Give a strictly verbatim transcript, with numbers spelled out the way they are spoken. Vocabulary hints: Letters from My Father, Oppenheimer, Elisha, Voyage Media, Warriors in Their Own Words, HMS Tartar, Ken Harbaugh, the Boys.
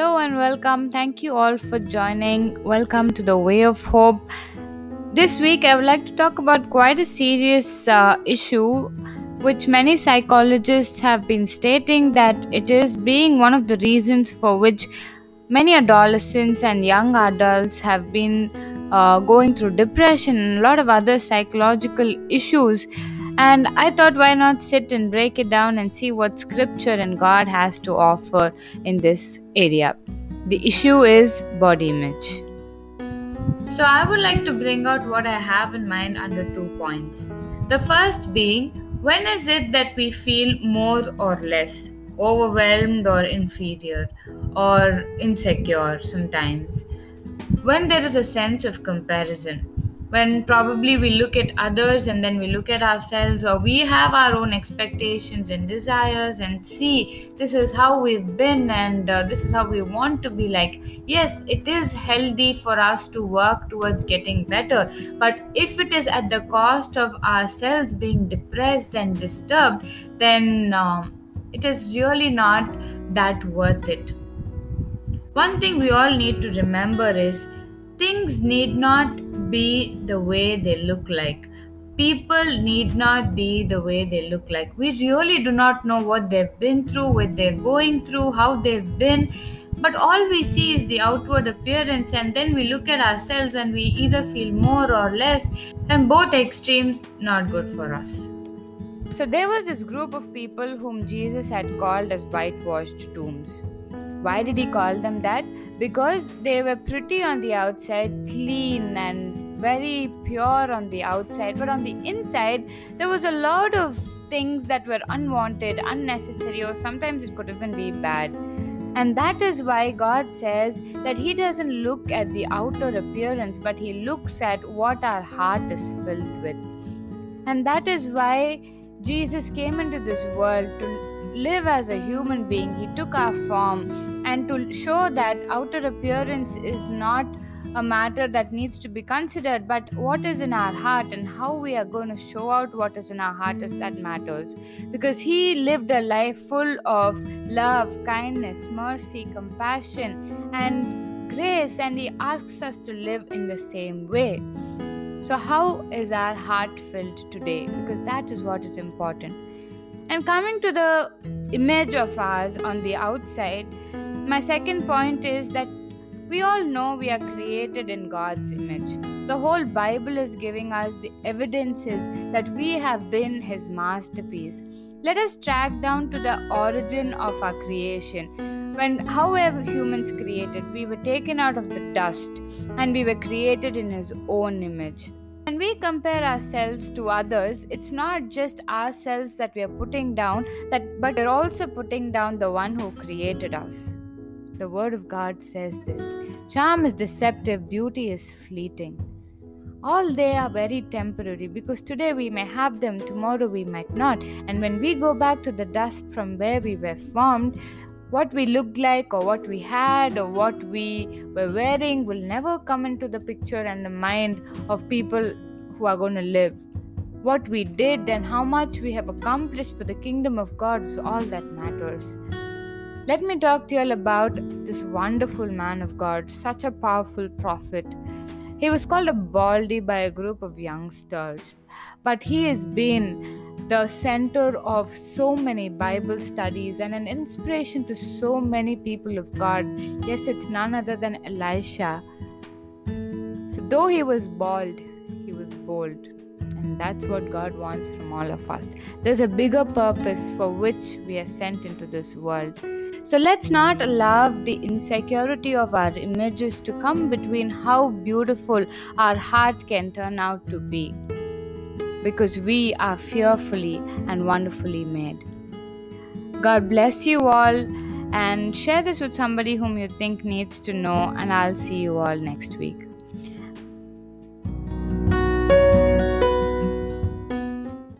Hello and welcome. Thank you all for joining. Welcome to the Way of Hope. This week I would like to talk about quite a serious uh, issue which many psychologists have been stating that it is being one of the reasons for which many adolescents and young adults have been uh, going through depression and a lot of other psychological issues. And I thought, why not sit and break it down and see what scripture and God has to offer in this area. The issue is body image. So I would like to bring out what I have in mind under two points. The first being, when is it that we feel more or less overwhelmed or inferior or insecure sometimes? When there is a sense of comparison. When probably we look at others and then we look at ourselves, or we have our own expectations and desires and see this is how we've been and uh, this is how we want to be like. Yes, it is healthy for us to work towards getting better, but if it is at the cost of ourselves being depressed and disturbed, then um, it is really not that worth it. One thing we all need to remember is things need not be the way they look like. People need not be the way they look like. We really do not know what they've been through, what they're going through, how they've been. But all we see is the outward appearance, and then we look at ourselves and we either feel more or less, and both extremes not good for us. So there was this group of people whom Jesus had called as whitewashed tombs. Why did he call them that? Because they were pretty on the outside, clean and very pure on the outside, but on the inside there was a lot of things that were unwanted, unnecessary, or sometimes it could even be bad. And that is why God says that he doesn't look at the outer appearance, but he looks at what our heart is filled with. And that is why Jesus came into this world to live as a human being. He took our form, and to show that outer appearance is not a matter that needs to be considered, but what is in our heart and how we are going to show out what is in our heart is that matters. Because he lived a life full of love, kindness, mercy, compassion and grace, and he asks us to live in the same way. So how is our heart filled today? Because that is what is important. And coming to the image of ours on the outside, my second point is that we all know we are created in God's image. The whole Bible is giving us the evidences that we have been His masterpiece. Let us track down to the origin of our creation. When, however, humans created, we were taken out of the dust and we were created in His own image. When we compare ourselves to others, it's not just ourselves that we are putting down, that, but we're also putting down the one who created us. The Word of God says this: charm is deceptive, beauty is fleeting. All they are very temporary, because today we may have them, tomorrow we might not. And when we go back to the dust from where we were formed, what we looked like or what we had or what we were wearing will never come into the picture and the mind of people who are going to live. What we did and how much we have accomplished for the kingdom of God is all that matters. Let me talk to you all about this wonderful man of God, such a powerful prophet. He was called a baldy by a group of youngsters, but he has been the center of so many Bible studies and an inspiration to so many people of God. Yes, it's none other than Elisha. So though he was bald, he was bold. And that's what God wants from all of us. There's a bigger purpose for which we are sent into this world. So let's not allow the insecurity of our images to come between how beautiful our heart can turn out to be. Because we are fearfully and wonderfully made. God bless you all, and share this with somebody whom you think needs to know, and I'll see you all next week.